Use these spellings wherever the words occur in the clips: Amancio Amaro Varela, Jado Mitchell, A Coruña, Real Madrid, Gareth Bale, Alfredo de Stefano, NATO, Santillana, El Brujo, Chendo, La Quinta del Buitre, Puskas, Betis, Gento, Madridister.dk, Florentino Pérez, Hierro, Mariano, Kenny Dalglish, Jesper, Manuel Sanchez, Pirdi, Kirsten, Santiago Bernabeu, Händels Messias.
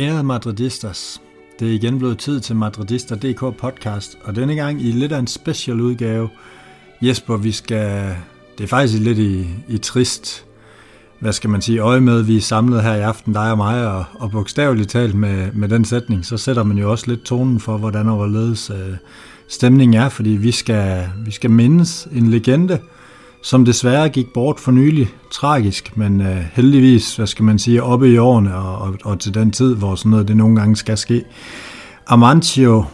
Ærede madridistas, det er igen blevet tid til Madridister.dk podcast, og denne gang i lidt af en special udgave. Jesper, det er faktisk lidt i trist, hvad skal man sige, øje med, vi er samlet her i aften, dig og mig, og bogstaveligt talt med den sætning, så sætter man jo også lidt tonen for, hvordan overledes stemningen er, fordi vi skal mindes en legende, som desværre gik bort for nylig, tragisk, men heldigvis, hvad skal man sige, oppe i årene og til den tid, hvor sådan noget det nogle gange skal ske. Amancio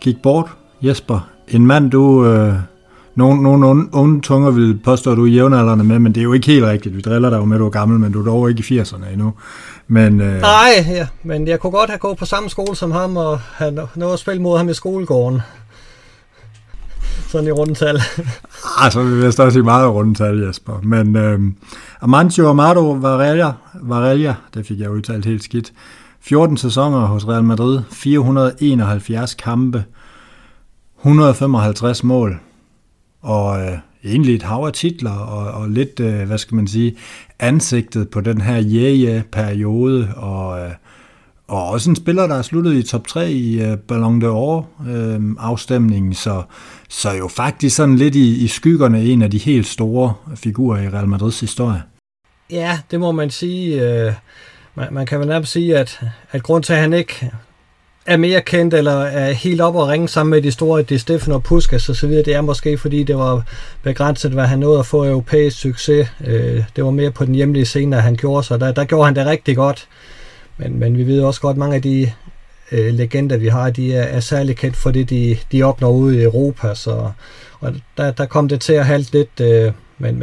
gik bort, Jesper, en mand du, nogle onde tunger vil påstå, at du er jævnaldrende med, men det er jo ikke helt rigtigt, vi driller dig jo med, du er gammel, men du er dog ikke i 80'erne endnu. Men, nej, ja, men jeg kunne godt have gået på samme skole som ham, og han nåede at spille mod ham i skolegården. Sådan i rundetal. Så vil jeg stadig sige meget rundetal, Jesper. Men Amancio Amaro Varela, det fik jeg udtalt helt skidt. 14 sæsoner hos Real Madrid, 471 kampe, 155 mål, og egentlig et hav af titler, og lidt, hvad skal man sige, ansigtet på den her periode, og også en spiller, der er sluttet i top 3 i Ballon d'Or-afstemningen, så jo faktisk sådan lidt i skyggerne en af de helt store figurer i Real Madrids historie. Ja, det må man sige. Man kan vel nærmest sige, at grund til, at han ikke er mere kendt, eller er helt op og ringe sammen med de store, de Stefano og Puskas osv., det er måske, fordi det var begrænset, hvad han nåede at få europæisk succes. Det var mere på den hjemlige scene, han gjorde sig. Der gjorde han det rigtig godt. Men vi ved også godt, at mange af de legender, vi har, de er særlig kendt for det, de opnår ude i Europa. Så, og der kom det til at halte lidt, men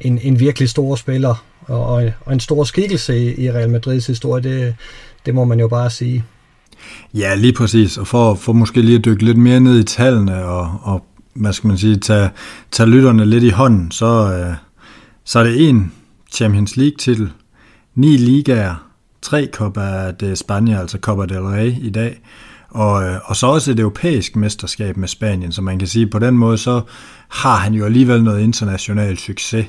en virkelig stor spiller og en stor skikkelse i Real Madrids historie, det må man jo bare sige. Ja, lige præcis. Og for måske lige at dykke lidt mere ned i tallene og hvad skal man sige, tage lytterne lidt i hånden, så er det en Champions League-titel, 9 ligaer, 3 Copa de España, altså Copa del Rey i dag, og så også et europæisk mesterskab med Spanien, så man kan sige, på den måde, så har han jo alligevel noget international succes.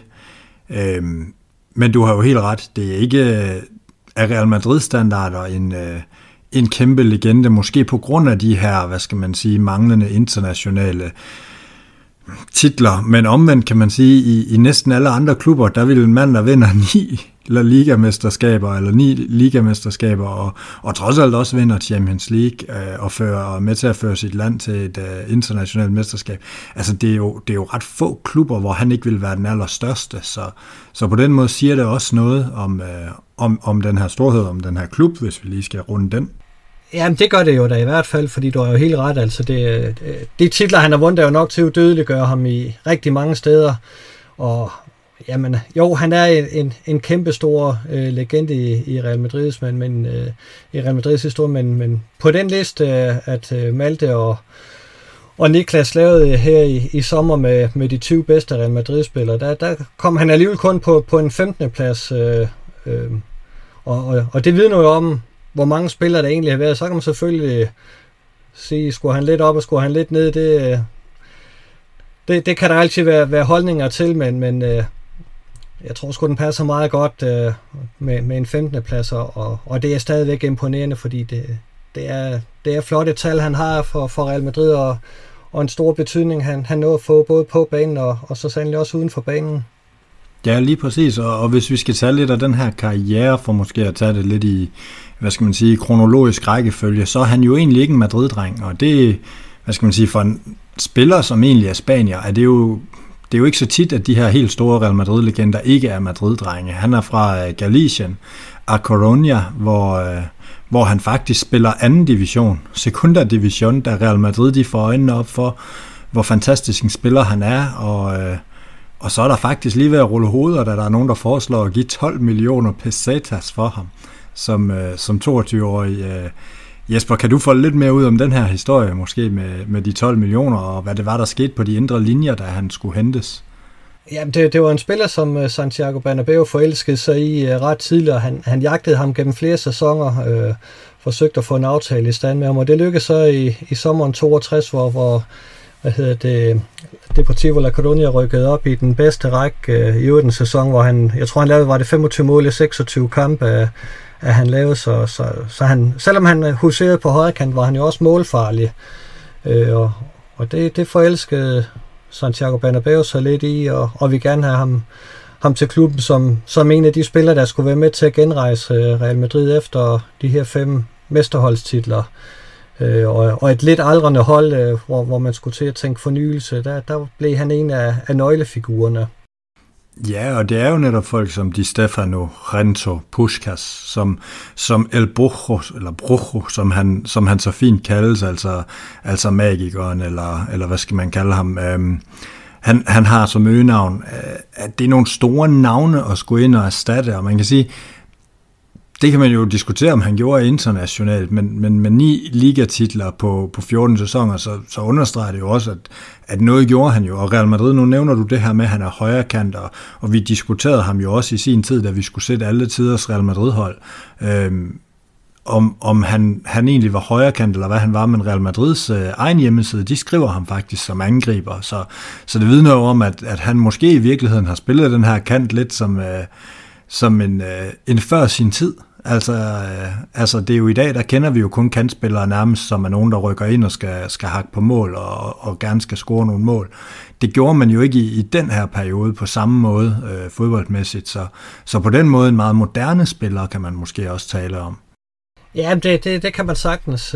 Men du har jo helt ret, det er ikke af Real Madrid-standarder en kæmpe legende, måske på grund af de her, hvad skal man sige, manglende internationale titler, men omvendt kan man sige, i næsten alle andre klubber, der vil en mand, der vinder 9 ligamesterskaber og trods alt også vinder Champions League og med til at føre sit land til et internationalt mesterskab. Altså det er jo ret få klubber, hvor han ikke vil være den allerstørste, så på den måde siger det også noget om den her storhed, om den her klub, hvis vi lige skal runde den. Jamen det gør det jo da i hvert fald, fordi du er jo helt ret, altså de titler, han har vundet, er jo nok til at udødeliggøre ham i rigtig mange steder, og jamen, jo, han er en kæmpe stor legende i Real Madrids, men i Real Madrids historie, men på den liste, at Malte og Niklas lavede her i sommer med de 20 bedste Real Madrid-spillere, der kom han alligevel kun på en 15. plads, og det vidner jo om, hvor mange spillere der egentlig har været. Så kan man selvfølgelig sige, skulle han lidt op, og skulle han lidt ned, det kan der altid være holdninger til, men jeg tror sgu, den passer meget godt med en 15. plads, og det er stadigvæk imponerende, fordi det er flotte tal, han har for Real Madrid, og en stor betydning, han nåede at få både på banen og så sandelig også uden for banen. Ja, lige præcis, og hvis vi skal tage lidt af den her karriere, for måske at tage det lidt i, hvad skal man sige, kronologisk rækkefølge, så er han jo egentlig ikke en Madrid-dreng, og det, hvad skal man sige, for en spiller, som egentlig er spanier, er det er jo ikke så tit, at de her helt store Real Madrid-legender ikke er Madrid-drenge. Han er fra Galicien, A Coruña, hvor han faktisk spiller anden division, sekunda division, da Real Madrid de får øjnene op for, hvor fantastisk en spiller han er, og så er der faktisk lige ved at rulle hoveder, da der er nogen, der foreslår at give 12 millioner pesetas for ham, som 22-årig. Jesper, kan du få lidt mere ud om den her historie, måske med de 12 millioner, og hvad det var, der skete på de indre linjer, da han skulle hentes? Jamen, det var en spiller, som Santiago Bernabeu forelskede sig i ret tidligere. Han jagtede ham gennem flere sæsoner, forsøgte at få en aftale i stand med ham, og det lykkedes så i sommeren 62, hvor Deportivo La Coruña rykkede op i den bedste række i den sæson, hvor han, jeg tror, han lavede, var det 25 mål i 26 kampe at han lavede, så han, selvom han huserede på højre kant, var han jo også målfarlig. Og det forelskede Santiago Bernabeu så lidt i, og vi gerne have ham til klubben som en af de spillere, der skulle være med til at genrejse Real Madrid efter de her 5 mesterholdstitler. Og et lidt aldrende hold, hvor man skulle til at tænke fornyelse, der blev han en af nøglefigurerne. Ja, og det er jo netop folk som Di Stefano, Gento, Puskas, som El Brujo, eller Brujo, som han så fint kaldes, altså magikeren, eller hvad skal man kalde ham. Han har som øgenavn, at det er nogle store navne at skulle ind og erstatte, og man kan sige, det kan man jo diskutere, om han gjorde internationalt, men med 9 ligatitler på 14 sæsoner, så understreger det jo også, at noget gjorde han jo. Og Real Madrid, nu nævner du det her med, at han er højrekant, og vi diskuterede ham jo også i sin tid, da vi skulle sætte alle tiders Real Madrid-hold, om han egentlig var højrekant, eller hvad han var, men Real Madrids egen hjemmeside, de skriver ham faktisk som angriber. Så det vidner jo om, at han måske i virkeligheden har spillet den her kant lidt som en før sin tid. Altså det er jo i dag, der kender vi jo kun kantspillere nærmest, som er nogen, der rykker ind og skal hakke på mål og gerne skal score nogle mål. Det gjorde man jo ikke i den her periode på samme måde fodboldmæssigt, så på den måde en meget moderne spiller kan man måske også tale om. Ja, det kan man sagtens.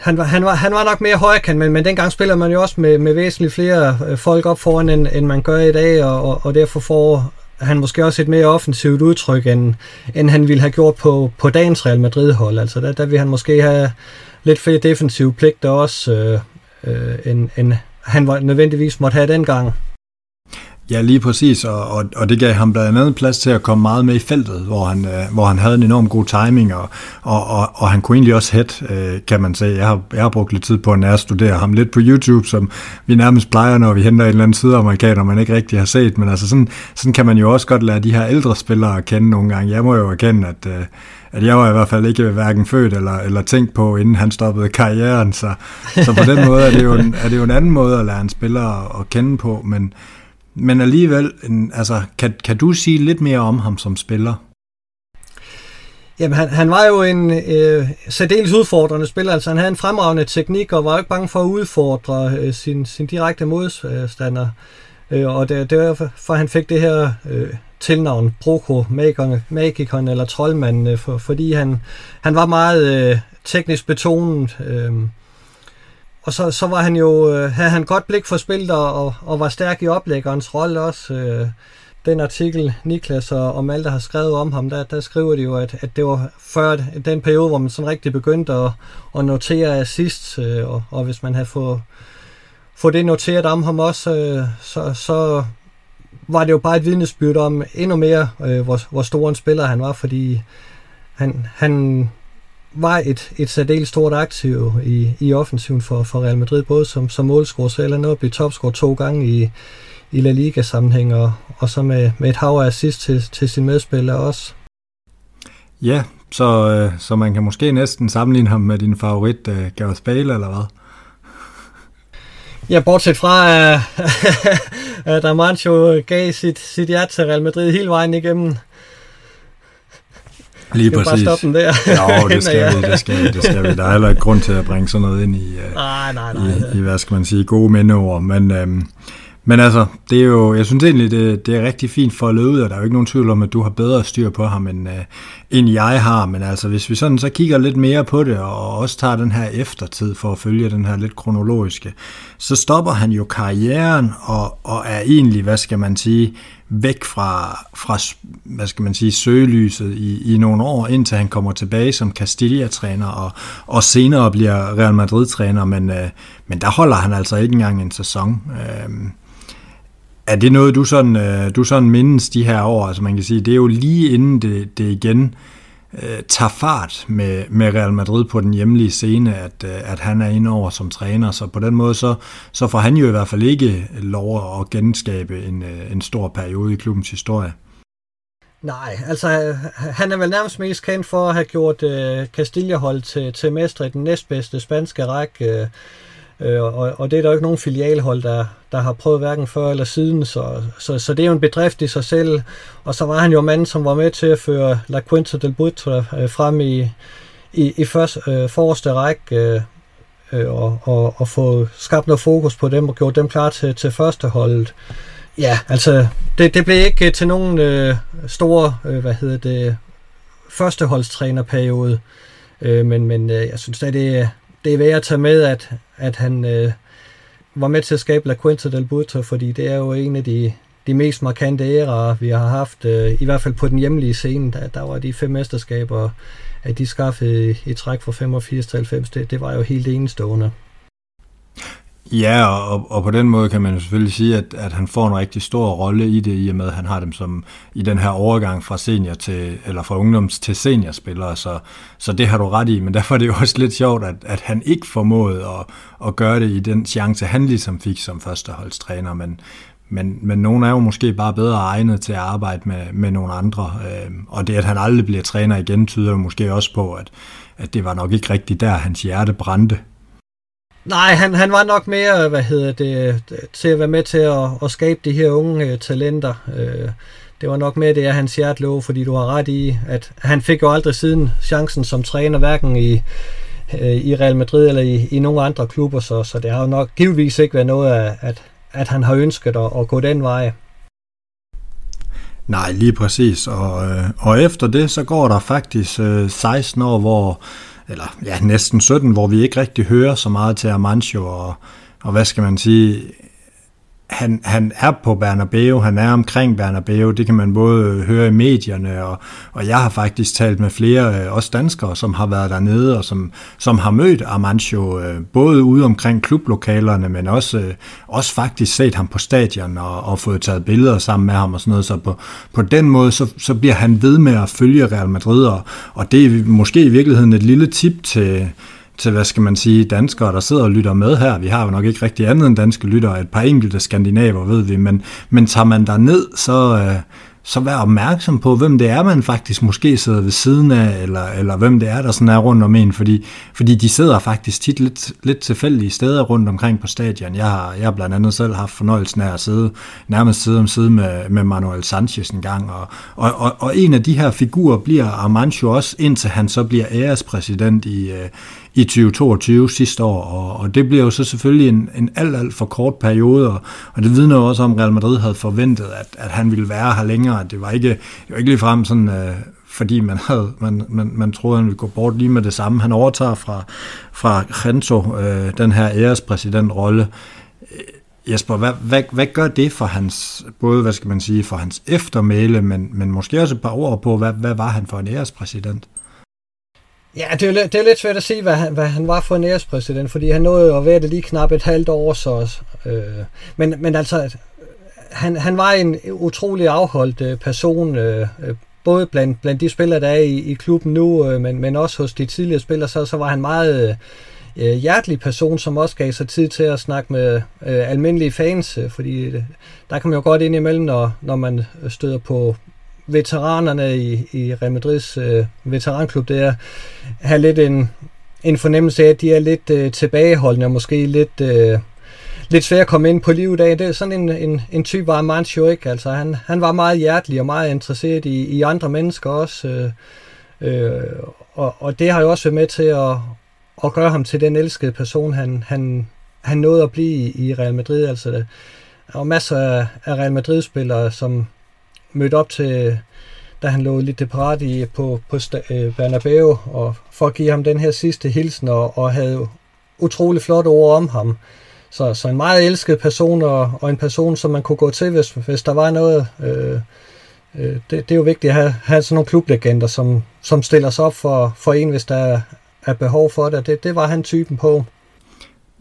Han var nok mere højrekant, men dengang spiller man jo også med væsentligt flere folk op foran, end man gør i dag, og derfor får han måske også et mere offensivt udtryk, end han ville have gjort på dagens Real Madrid-hold. Altså, der vil han måske have lidt flere defensive pligter også, end han nødvendigvis måtte have dengang. Ja, lige præcis, og det gav ham blandt andet plads til at komme meget med i feltet, hvor han havde en enorm god timing, og han kunne egentlig også hætte, kan man sige. Jeg har brugt lidt tid på at nærstudere ham lidt på YouTube, som vi nærmest plejer, når vi henter en eller anden sydamerikaner, man ikke rigtig har set, men altså sådan kan man jo også godt lade de her ældre spillere kende nogle gange. Jeg må jo erkende, at jeg var i hvert fald ikke hverken født eller tænkt på, inden han stoppede karrieren, så på den måde er det jo en anden måde at lære en spiller at kende på, men alligevel, altså, kan du sige lidt mere om ham som spiller? Jamen, han var jo en særdeles udfordrende spiller. Altså, han havde en fremragende teknik og var jo ikke bange for at udfordre sin direkte modstander. Og det var derfor, han fik det her tilnavn, Brujo, magikeren eller troldmanden, fordi han var meget teknisk betonet. Og så var han jo, havde han godt blik for spillet og var stærk i oplæggerens rolle også. Den artikel, Niklas og Malte har skrevet om ham, der skriver de jo, at det var før den periode, hvor man sådan rigtig begyndte at notere assist. Og hvis man havde fået det noteret om ham også, så var det jo bare et vidnesbyrd om endnu mere, hvor stor en spiller han var, fordi han var et særdeles stort aktiv i offensiven for Real Madrid, både som målscorer, så eller noget at blive topscorer 2 gange i La Liga-sammenhæng, og så med et hav af assist til sin medspiller også. Ja, så man kan måske næsten sammenligne ham med din favorit, Gareth Bale, eller hvad? Ja, bortset fra, at Amancio gav sit hjerte til Real Madrid hele vejen igennem. Lige præcis. Bare stoppe den der. Jo, det skal vi. Der er heller ikke grund til at bringe sådan noget ind i, nej. I hvad skal man sige, gode mindeord. Men altså, det er jo, jeg synes egentlig, det er rigtig fint for at løbe, og der er jo ikke nogen tvivl om, at du har bedre styr på ham, end jeg har. Men altså, hvis vi sådan så kigger lidt mere på det, og også tager den her eftertid for at følge den her lidt kronologiske, så stopper han jo karrieren, og er egentlig, hvad skal man sige, væk fra hvad skal man sige, søgelyset i nogle år, indtil han kommer tilbage som Castilla-træner og senere bliver Real Madrid-træner, men der holder han altså ikke engang en sæson. Er det noget, du sådan mindes de her år? Altså man kan sige, det er jo lige inden det igen tager fart med Real Madrid på den hjemlige scene, at han er indover som træner, så på den måde så får han jo i hvert fald ikke lov at genskabe en stor periode i klubbens historie. Nej, altså han er vel nærmest mest kendt for at have gjort Castilla-hold til mestre i den næstbedste spanske række. Og det er der jo ikke nogen filialhold, der har prøvet hverken før eller siden, så det er jo en bedrift i sig selv. Og så var han jo manden, som var med til at føre La Quinta del Buitre frem i forreste række og få skabt noget fokus på dem og gjort dem klar til førsteholdet. Ja, altså det blev ikke til nogen store, førsteholdstrænerperiode, men jeg synes at det er værd at tage med, at han var med til at skabe La Quinta del Buitre, fordi det er jo en af de mest markante æraer, vi har haft, i hvert fald på den hjemlige scene. Der var de 5 mesterskaber, at de skaffede i træk fra 85 til 90, det var jo helt enestående. Ja, og på den måde kan man selvfølgelig sige, at han får en rigtig stor rolle i det, i og med, at han har dem som i den her overgang fra senior til, eller fra ungdoms til seniorspillere, så det har du ret i, men derfor er det jo også lidt sjovt, at han ikke formåede at gøre det i den chance, han ligesom fik som førsteholdstræner, men nogen er jo måske bare bedre egnet til at arbejde med nogle andre, og det, at han aldrig bliver træner igen, tyder jo måske også på, at det var nok ikke rigtigt der, hans hjerte brændte. Nej, han var nok mere, til at være med til at skabe de her unge talenter. Det var nok mere det, at hans hjerte lå, fordi du har ret i, at han fik jo aldrig siden chancen som træner, hverken i Real Madrid eller i nogle andre klubber, så det har jo nok givetvis ikke været noget af, at han har ønsket at gå den vej. Nej, lige præcis. Og efter det, så går der faktisk 16 år, næsten 17, hvor vi ikke rigtig hører så meget til Amancio, og hvad skal man sige, han er på Bernabeu, han er omkring Bernabeu, det kan man både høre i medierne, og jeg har faktisk talt med flere, også danskere, som har været dernede, og som har mødt Amancio, både ude omkring klublokalerne, men også faktisk set ham på stadion, og fået taget billeder sammen med ham og sådan noget, så på den måde, så bliver han ved med at følge Real Madrid, og det er måske i virkeligheden et lille tip til, hvad skal man sige, danskere, der sidder og lytter med her. Vi har jo nok ikke rigtig andet end danske lyttere, et par enkelte skandinaver, ved vi, men tager man derned, så vær opmærksom på, hvem det er, man faktisk måske sidder ved siden af, eller hvem det er, der sådan er rundt om en, fordi de sidder faktisk tit lidt tilfældige steder rundt omkring på stadion. Jeg har blandt andet selv haft fornøjelsen af at sidde nærmest side om side med Manuel Sanchez en gang, og en af de her figurer bliver Amancio også, indtil han så bliver ærespræsident i 2022 sidste år, og det bliver jo så selvfølgelig en alt for kort periode, og det vidner jo også om, Real Madrid havde forventet, at han ville være her længere. Det var ikke ligefrem sådan, fordi man troede, han ville gå bort lige med det samme. Han overtager fra Gento den her ærespræsidentrolle. Jesper, hvad gør det for hans, både, hvad skal man sige, for hans eftermæle, men måske også et par ord på, hvad var han for en ærespræsident? Ja, det er lidt svært at sige, hvad han var for en ærespræsident, fordi han nåede jo at være det lige knap et halvt år, så men altså, han var en utrolig afholdt person, både blandt de spillere, der er i klubben nu, men også hos de tidligere spillere, så var han meget hjertelig person, som også gav sig tid til at snakke med almindelige fans, fordi der kan man jo godt ind imellem, når man støder på veteranerne i Real Madrids veteranklub, det er at have lidt en fornemmelse af, at de er lidt tilbageholdende og måske lidt svært at komme ind på livet af. Det er sådan en type var Amancio, ikke? Altså, han var meget hjertelig og meget interesseret i andre mennesker også, og det har jo også været med til at gøre ham til den elskede person, han nåede at blive i Real Madrid. Altså, der er jo masser af Real Madrid-spillere, som mødte op til, da han lå lidt deparat på Bernabeu, og for at give ham den her sidste hilsen, og havde utrolig flotte ord om ham. Så en meget elsket person, og en person, som man kunne gå til, hvis der var noget. Det er jo vigtigt at have sådan nogle klublegender, som stiller sig op for en, hvis der er behov for det. Det var han typen på.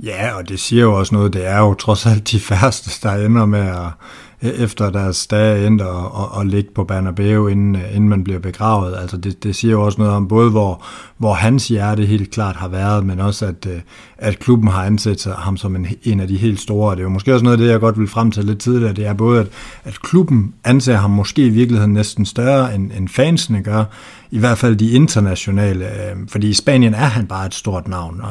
Ja, og det siger jo også noget. Det er jo trods alt de færreste, der ender med at efter deres dage endte og ligge på Bernabeu, inden man bliver begravet. Altså det siger jo også noget om både, hvor hans hjerte helt klart har været, men også at klubben har ansat ham som en af de helt store. Det er jo måske også noget af det, jeg godt vil frem til lidt tidligere. Det er både, at klubben anser ham måske i virkeligheden næsten større, end fansene gør, i hvert fald de internationale, fordi i Spanien er han bare et stort navn,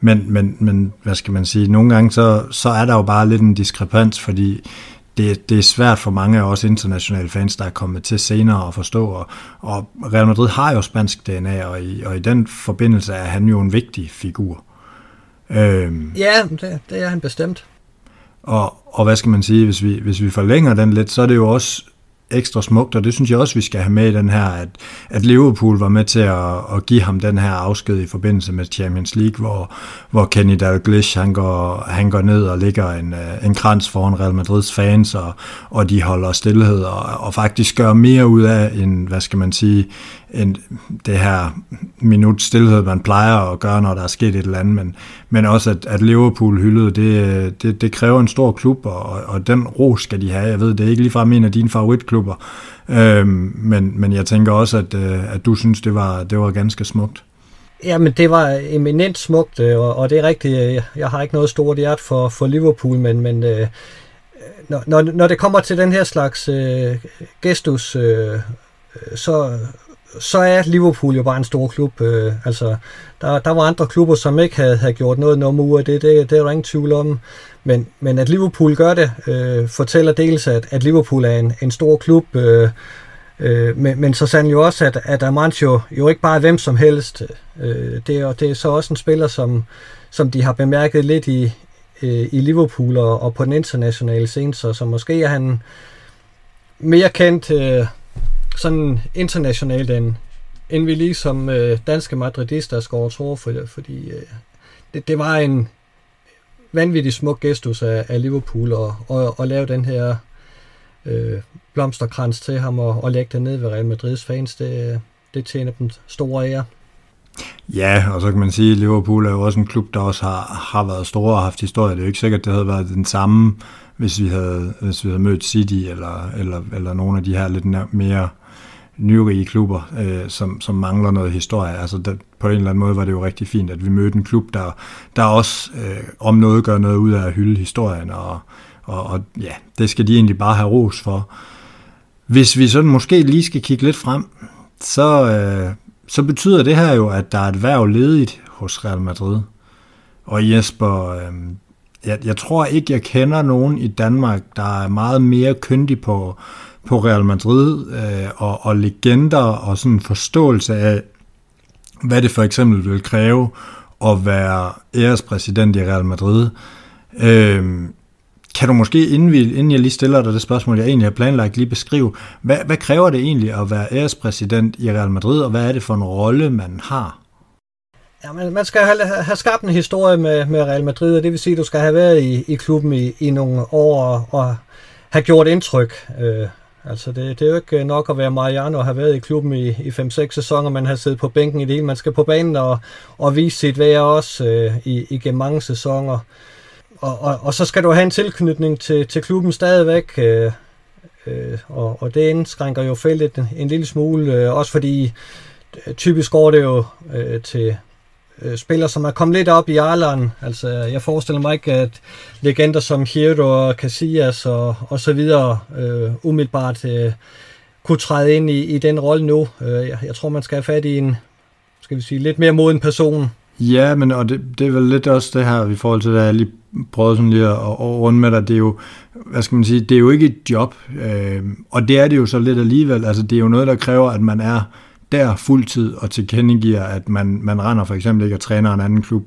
men hvad skal man sige, nogle gange så er der jo bare lidt en diskrepans, fordi det er svært for mange af os internationale fans, der er kommet til senere at forstå, og Real Madrid har jo spansk DNA, og i den forbindelse er han jo en vigtig figur. Ja, det er han bestemt. Og hvad skal man sige, hvis vi forlænger den lidt, så er det jo også ekstra smukt, og det synes jeg også, vi skal have med i den her, at Liverpool var med til at give ham den her afsked i forbindelse med Champions League, hvor Kenny Dalglish, han går ned og ligger en krans foran Real Madrids fans, og de holder stillhed, og faktisk gør mere ud af en, hvad skal man sige, en, det her minut stillhed, man plejer at gøre, når der er sket et eller andet, men også at Liverpool hyldede, det kræver en stor klub, og den ro skal de have. Jeg ved, det er ikke ligefrem en af dine favoritklubber, men jeg tænker også, at du synes, det var ganske smukt. Jamen, det var eminent smukt, og det er rigtigt. Jeg har ikke noget stort hjerte for Liverpool, men når det kommer til den her slags gestus, så er Liverpool jo bare en stor klub. Altså, der var andre klubber, som ikke havde gjort noget nummer ud af det. Det er der ingen tvivl om. Men at Liverpool gør det, fortæller dels, at Liverpool er en stor klub, men så sandelig også, at Amancio jo ikke bare er hvem som helst. Det er så også en spiller, som de har bemærket lidt i Liverpool og på den internationale scene, så måske er han mere kendt sådan internationalt end vi lige som danske madridister scorede tro for det, fordi det var en vanvittig smuk gestus af Liverpool og lave den her blomsterkrans til ham og lægge det ned ved Real Madrids fans. Det tjener dem store ære. Ja, og så kan man sige, at Liverpool er jo også en klub, der også har været store og haft historie. Det er jo ikke sikkert, at det havde været den samme, hvis vi havde mødt City eller nogle af de her lidt mere nyrige klubber, som mangler noget historie. Altså på en eller anden måde var det jo rigtig fint, at vi mødte en klub, der også om noget gør noget ud af at hylde historien, og ja, det skal de egentlig bare have ros for. Hvis vi sådan måske lige skal kigge lidt frem, så betyder det her jo, at der er et hverv ledigt hos Real Madrid. Og Jesper, jeg tror ikke, jeg kender nogen i Danmark, der er meget mere kyndig på Real Madrid og legender og sådan en forståelse af, hvad det for eksempel vil kræve at være ærespræsident i Real Madrid. Kan du måske, inden jeg lige stiller dig det spørgsmål, jeg egentlig har planlagt, lige beskrive, hvad kræver det egentlig at være ærespræsident i Real Madrid, og hvad er det for en rolle, man har? Ja, man skal have skabt en historie med Real Madrid, og det vil sige, at du skal have været i klubben i nogle år og have gjort indtryk. Altså det er jo ikke nok at være Mariano og have været i klubben i 5-6 sæsoner, man har siddet på bænken i det hele. Man skal på banen og vise sit værd også igennem mange sæsoner. Og så skal du have en tilknytning til klubben stadigvæk, og det indskrænker jo feltet en lille smule, også fordi typisk går det jo til spillere, som er kommet lidt op i alderen. Altså, jeg forestiller mig ikke, at legender som Hierro og Casillas og så videre umiddelbart kunne træde ind i den rolle nu. Jeg tror, man skal have fat i en, skal vi sige, lidt mere moden person. Ja, men og det er vel lidt også det her, i forhold til det, jeg lige prøvede sådan lige at runde med dig. Det er jo, hvad skal man sige, det er jo ikke et job, og det er det jo så lidt alligevel. Altså, det er jo noget, der kræver, at man er der fuldtid og tilkendegiver, at man render for eksempel ikke og træner en anden klub,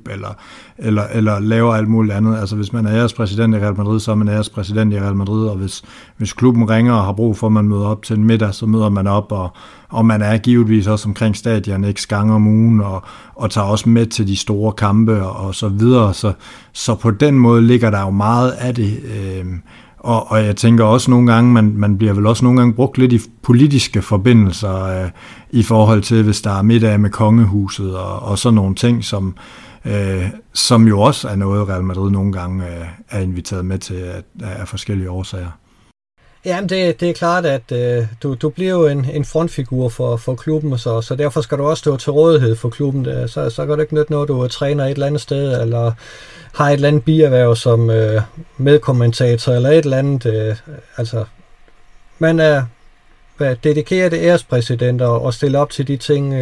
eller laver alt muligt andet. Altså, hvis man er ærespræsident i Real Madrid, så er man ærespræsident i Real Madrid, og hvis klubben ringer og har brug for, at man møder op til en middag, så møder man op, og man er givetvis også omkring stadion, ikke, gange om ugen, og tager også med til de store kampe, og så videre. Så på den måde ligger der jo meget af det, og jeg tænker også nogle gange, man bliver vel også nogle gange brugt lidt i politiske forbindelser i forhold til, hvis der er middag med kongehuset og sådan nogle ting, som jo også er noget, Real Madrid nogle gange er inviteret med til af forskellige årsager. Jamen, det er klart, at du bliver jo en frontfigur for klubben, så derfor skal du også stå til rådighed for klubben. Så går det ikke nytte noget, du træner et eller andet sted, eller har et eller andet bierhverv som medkommentator, eller et eller andet. Altså, man er dedikerede ærespræsident og stiller op til de ting 100%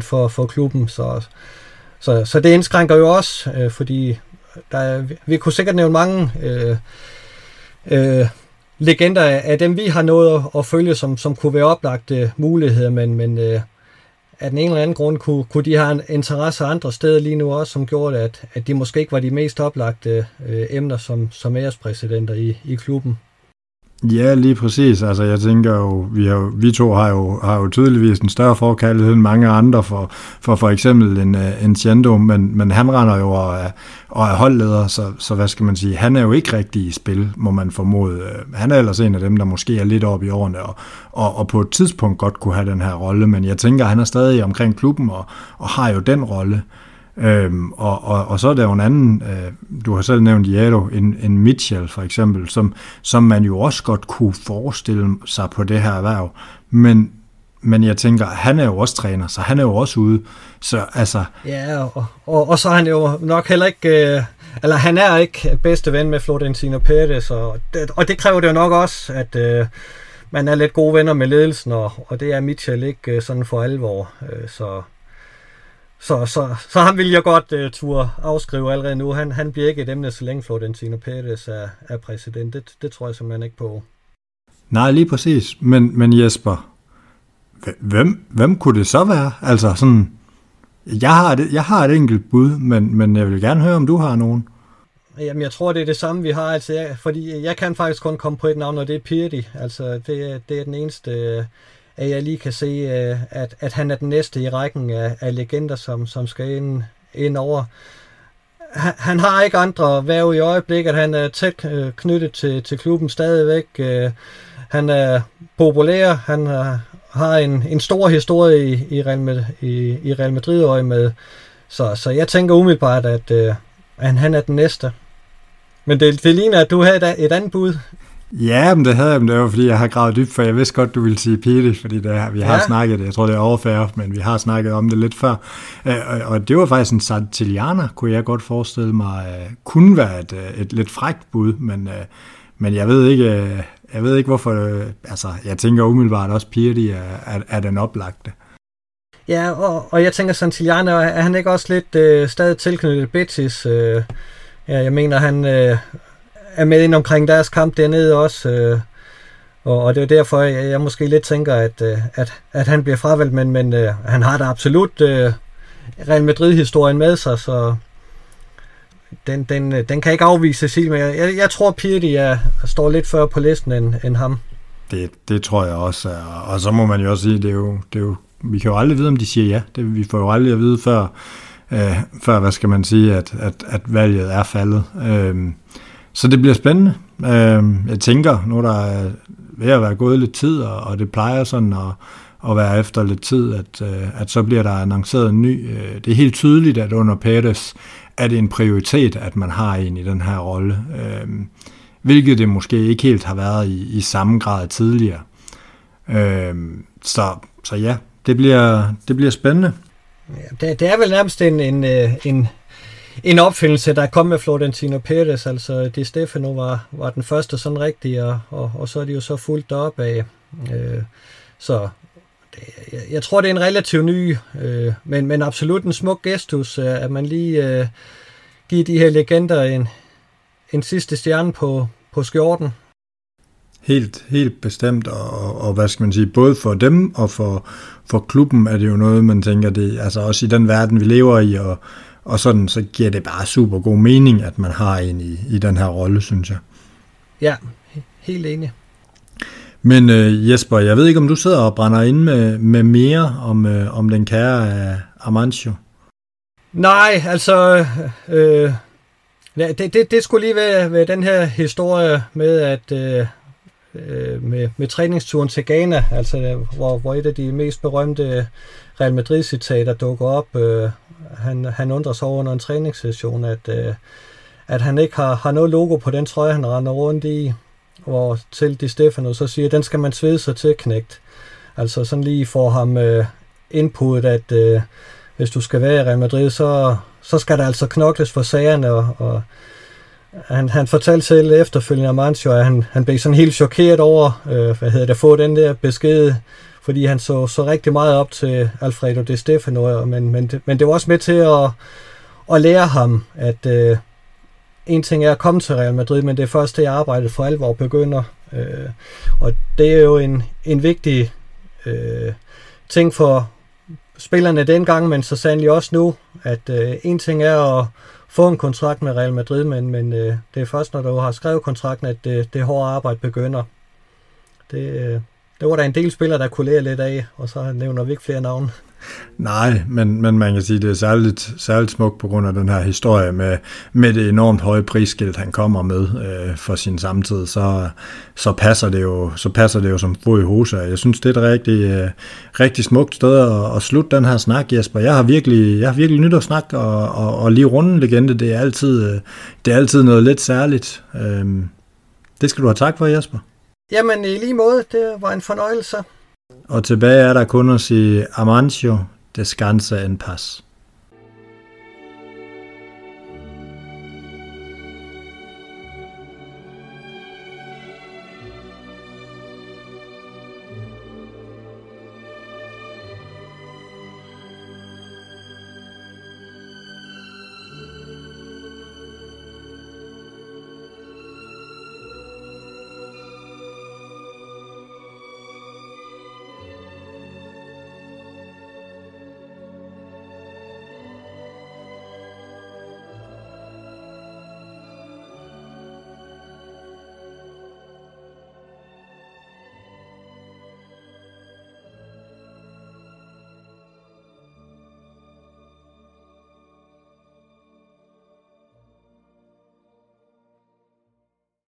for klubben. Så det indskrænker jo også, fordi vi kunne sikkert nævne mange legender af dem, vi har nået at følge, som kunne være oplagte muligheder, men af den ene eller anden grund kunne de have en interesse andre steder lige nu også, som gjorde, at de måske ikke var de mest oplagte emner som ærespræsidenter i klubben. Ja, lige præcis. Altså, jeg tænker jo, vi to har jo tydeligvis en større forkærlighed end mange andre for eksempel en Chendo, men han render jo og er holdleder, så hvad skal man sige, han er jo ikke rigtig i spil, må man formode. Han er ellers en af dem, der måske er lidt oppe i årene, og på et tidspunkt godt kunne have den her rolle, men jeg tænker, han er stadig omkring klubben, og har jo den rolle. Og så er der jo en anden, du har selv nævnt Jado, en Mitchell for eksempel, som man jo også godt kunne forestille sig på det her erhverv, men jeg tænker, han er jo også træner, så han er jo også ude, så altså... Ja, og så er han jo nok heller ikke, eller han er ikke bedste ven med Florentino Pérez, og det kræver det jo nok også, at man er lidt gode venner med ledelsen, og det er Mitchell ikke sådan for alvor, Så han vil jeg godt turde afskrive allerede nu. Han bliver ikke et emne, så længe Florentino Pérez er præsident. Det tror jeg simpelthen ikke på. Nej, lige præcis. Men Jesper, hvem kunne det så være? Altså sådan, jeg har et enkelt bud, men jeg vil gerne høre, om du har nogen. Jamen, jeg tror, det er det samme, vi har. Altså, fordi jeg kan faktisk kun komme på et navn, og det er Pirdi. Altså, det er den eneste... at jeg lige kan se, at han er den næste i rækken af legender, som skal ind over. Han har ikke andre værv i øjeblikket. Han er tæt knyttet til klubben stadigvæk. Han er populær. Han har en stor historie i Real Madrid med. Så jeg tænker umiddelbart, at han er den næste. Men det ligner, at du havde et andet bud. Ja, men det havde jeg, men det var, fordi jeg har gravet dybt, for jeg vidste godt, du ville sige Pirdi, fordi vi har snakket det. Jeg tror, det er overfærd, men vi har snakket om det lidt før. Og det var faktisk en Santillana, kunne jeg godt forestille mig, kunne være et lidt frækt bud, men jeg ved ikke, hvorfor... Altså, jeg tænker umiddelbart også, Pirdi er den oplagte. Ja, og jeg tænker, Santillana, er han ikke også lidt stadig tilknyttet Betis? Ja, jeg mener, han... er med ind omkring deres kamp dernede også, og det er derfor, jeg måske lidt tænker, at han bliver fravalgt, men han har da absolut Real Madrid-historien med sig, så den kan ikke afvise sig, men jeg tror, Pirdi står lidt før på listen end ham. Det tror jeg også, og så må man jo også sige, det er jo, vi kan jo aldrig vide, om de siger ja, vi får jo aldrig at vide før hvad skal man sige, at valget er faldet. Så det bliver spændende. Jeg tænker, nu der er ved at være gået lidt tid, og det plejer sådan at være efter lidt tid, at så bliver der annonceret en ny. Det er helt tydeligt, at under Pérez er det en prioritet, at man har en i den her rolle, hvilket det måske ikke helt har været i samme grad tidligere. Så ja, det bliver spændende. Ja, det er vel nærmest en opfindelse, der kom med Florentino Pérez, altså De Stefano var den første sådan rigtige, og så er de jo så fuldt deroppe af. Så jeg tror, det er en relativt ny, men absolut en smuk gestus, at man lige giver de her legender en sidste stjerne på skjorten. Helt bestemt, og hvad skal man sige, både for dem og for klubben er det jo noget, man tænker, det altså også i den verden, vi lever i, og sådan, så giver det bare super god mening, at man har en i den her rolle, synes jeg. Ja, helt enig. Men Jesper, jeg ved ikke, om du sidder og brænder inde med mere om den kære Amancio? Nej, altså... det skulle lige være den her historie med, at... Med træningsturen til Ghana, altså hvor et af de mest berømte Real Madrid-citater dukker op. Han undrer sig over under en træningssession, at han ikke har noget logo på den trøje, han render rundt i. hvor til Di Stefano så siger, den skal man svede sig til, knægt. Altså sådan lige får ham input, at hvis du skal være i Real Madrid, så skal der altså knokles for sagerne, og han fortalte selv efterfølgende Amancio, at han blev sådan helt chokeret over at få den der besked, fordi han så rigtig meget op til Alfredo de Stefano, men det var også med til at lære ham, at en ting er at komme til Real Madrid, men det er først det arbejdet for alvor begynder, og det er jo en vigtig ting for spillerne dengang, men så sandelig også nu, at en ting er at få en kontrakt med Real Madrid, men det er først, når du har skrevet kontrakten, at det hårde arbejde begynder. Det var der en del spillere, der kunne lære lidt af, og så nævner vi ikke flere navne. Nej, men man kan sige, at det er særligt smukt på grund af den her historie med det enormt høje prisskilt, han kommer med for sin samtid, så passer det jo som fod i hose. Jeg synes, det er et rigtig smukt sted at slutte den her snak, Jesper. Jeg har virkelig nyt at snakke, og lige runde legende, det er altid noget lidt særligt. Det skal du have tak for, Jesper. Jamen, i lige måde, det var en fornøjelse. Og tilbage er der kun at sige Amancio, descansa en paz.